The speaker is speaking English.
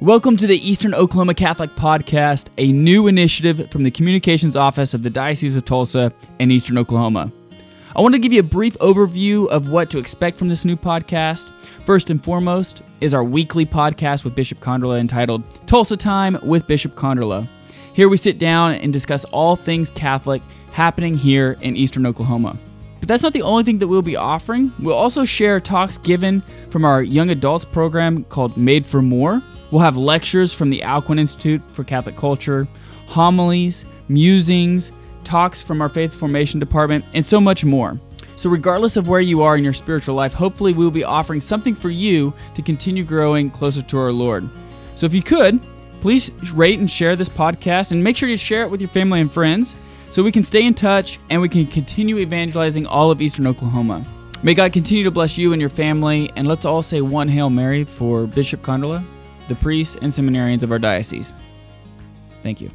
Welcome to the Eastern Oklahoma Catholic Podcast, a new initiative from the Communications Office of the Diocese of Tulsa and Eastern Oklahoma. I want to give you a brief overview of what to expect from this new podcast. First and foremost is our weekly podcast with Bishop Konderla entitled Tulsa Time with Bishop Konderla. Here we sit down and discuss all things Catholic happening here in Eastern Oklahoma. But that's not the only thing that we'll be offering. We'll also share talks given from our young adults program called Made for More. We'll have lectures from the Alcuin Institute for Catholic Culture, homilies, musings, talks from our faith formation department, and so much more. So regardless of where you are in your spiritual life, hopefully we'll be offering something for you to continue growing closer to our Lord. So if you could, please rate and share this podcast, and make sure you share it with your family and friends so we can stay in touch and we can continue evangelizing all of Eastern Oklahoma. May God continue to bless you and your family, and let's all say one Hail Mary for Bishop Konderla, the priests and seminarians of our diocese. Thank you.